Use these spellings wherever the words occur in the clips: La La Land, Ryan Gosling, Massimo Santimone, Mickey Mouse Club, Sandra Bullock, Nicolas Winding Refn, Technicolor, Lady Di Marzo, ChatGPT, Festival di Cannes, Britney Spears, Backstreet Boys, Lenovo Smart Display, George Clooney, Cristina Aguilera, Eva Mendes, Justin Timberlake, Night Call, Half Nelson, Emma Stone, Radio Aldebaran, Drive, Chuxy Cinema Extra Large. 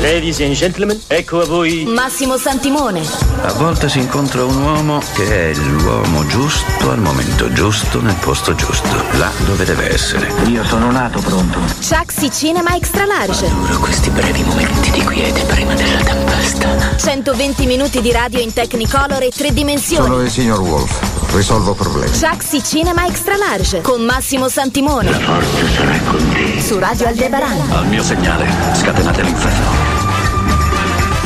Ladies and gentlemen, ecco a voi Massimo Santimone. A volte si incontra un uomo che è l'uomo giusto al momento giusto nel posto giusto, là dove deve essere. Io sono nato pronto. Chuxy Cinema Extra Large. Adoro questi brevi momenti di quiete prima della tempesta. 120 minuti di radio in Technicolor e tre dimensioni. Sono il signor Wolf, risolvo problemi. Chuxy Cinema Extra Large con Massimo Santimone. La forza sarà con te. Su Radio Aldebaran. Al mio segnale scatenate l'inferno.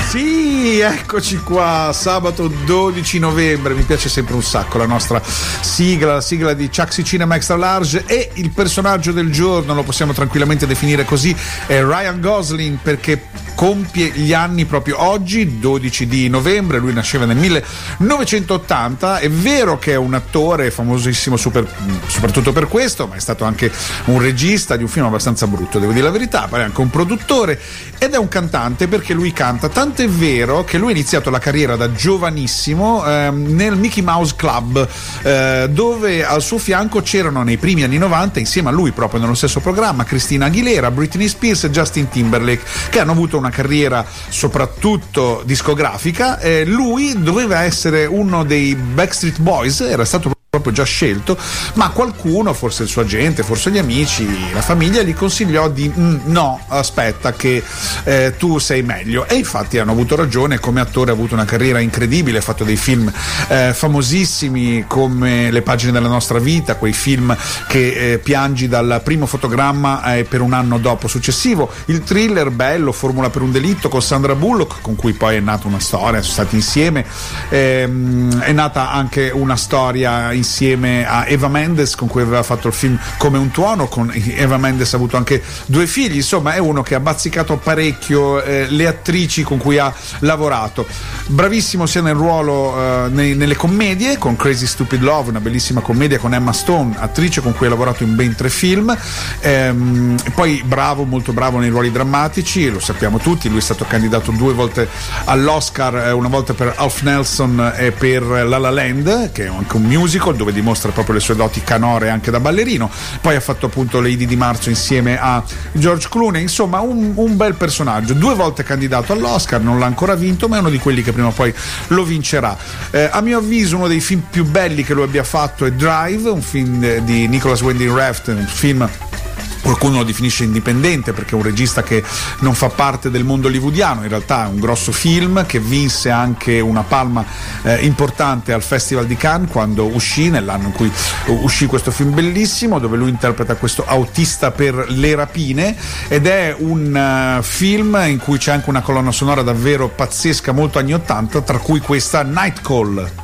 Sì, eccoci qua, sabato 12 novembre, mi piace sempre un sacco la nostra sigla, la sigla di Chuxy Cinema Extra Large, e il personaggio del giorno, lo possiamo tranquillamente definire così, è Ryan Gosling, perché compie gli anni proprio oggi, 12 di novembre, lui nasceva nel 1980, è vero che è un attore famosissimo soprattutto per questo, ma è stato anche un regista di un film abbastanza brutto, devo dire la verità, pare anche un produttore, ed è un cantante perché lui canta tante. È vero che lui ha iniziato la carriera da giovanissimo nel Mickey Mouse Club, dove al suo fianco c'erano nei primi anni 90, insieme a lui proprio nello stesso programma, Cristina Aguilera, Britney Spears e Justin Timberlake, che hanno avuto una carriera soprattutto discografica. Lui doveva essere uno dei Backstreet Boys, era stato proprio già scelto, ma qualcuno, forse il suo agente, forse gli amici, la famiglia, gli consigliò di no, aspetta che tu sei meglio, e infatti hanno avuto ragione. Come attore ha avuto una carriera incredibile, ha fatto dei film famosissimi come Le pagine della nostra vita, quei film che piangi dal primo fotogramma per un anno dopo successivo, il thriller bello Formula per un delitto con Sandra Bullock, con cui poi è nata una storia, sono stati insieme, è nata anche una storia insieme a Eva Mendes, con cui aveva fatto il film Come un tuono, con Eva Mendes ha avuto anche due figli, insomma è uno che ha bazzicato parecchio le attrici con cui ha lavorato, bravissimo sia nel ruolo nelle commedie con Crazy Stupid Love, una bellissima commedia con Emma Stone, attrice con cui ha lavorato in ben 3 film, poi bravo, molto bravo nei ruoli drammatici, lo sappiamo tutti, lui è stato candidato 2 volte all'Oscar, una volta per Half Nelson e per La La Land, che è anche un musical dove dimostra proprio le sue doti canore anche da ballerino, poi ha fatto appunto Lady Di Marzo insieme a George Clooney, insomma un bel personaggio, 2 volte candidato all'Oscar, non l'ha ancora vinto, ma è uno di quelli che prima o poi lo vincerà. A mio avviso uno dei film più belli che lui abbia fatto è Drive, un film di Nicolas Winding Refn, un film, qualcuno lo definisce indipendente perché è un regista che non fa parte del mondo hollywoodiano, in realtà è un grosso film che vinse anche una palma importante al Festival di Cannes quando uscì, nell'anno in cui uscì questo film bellissimo dove lui interpreta questo autista per le rapine, ed è un film in cui c'è anche una colonna sonora davvero pazzesca, molto anni 80, tra cui questa Night Call.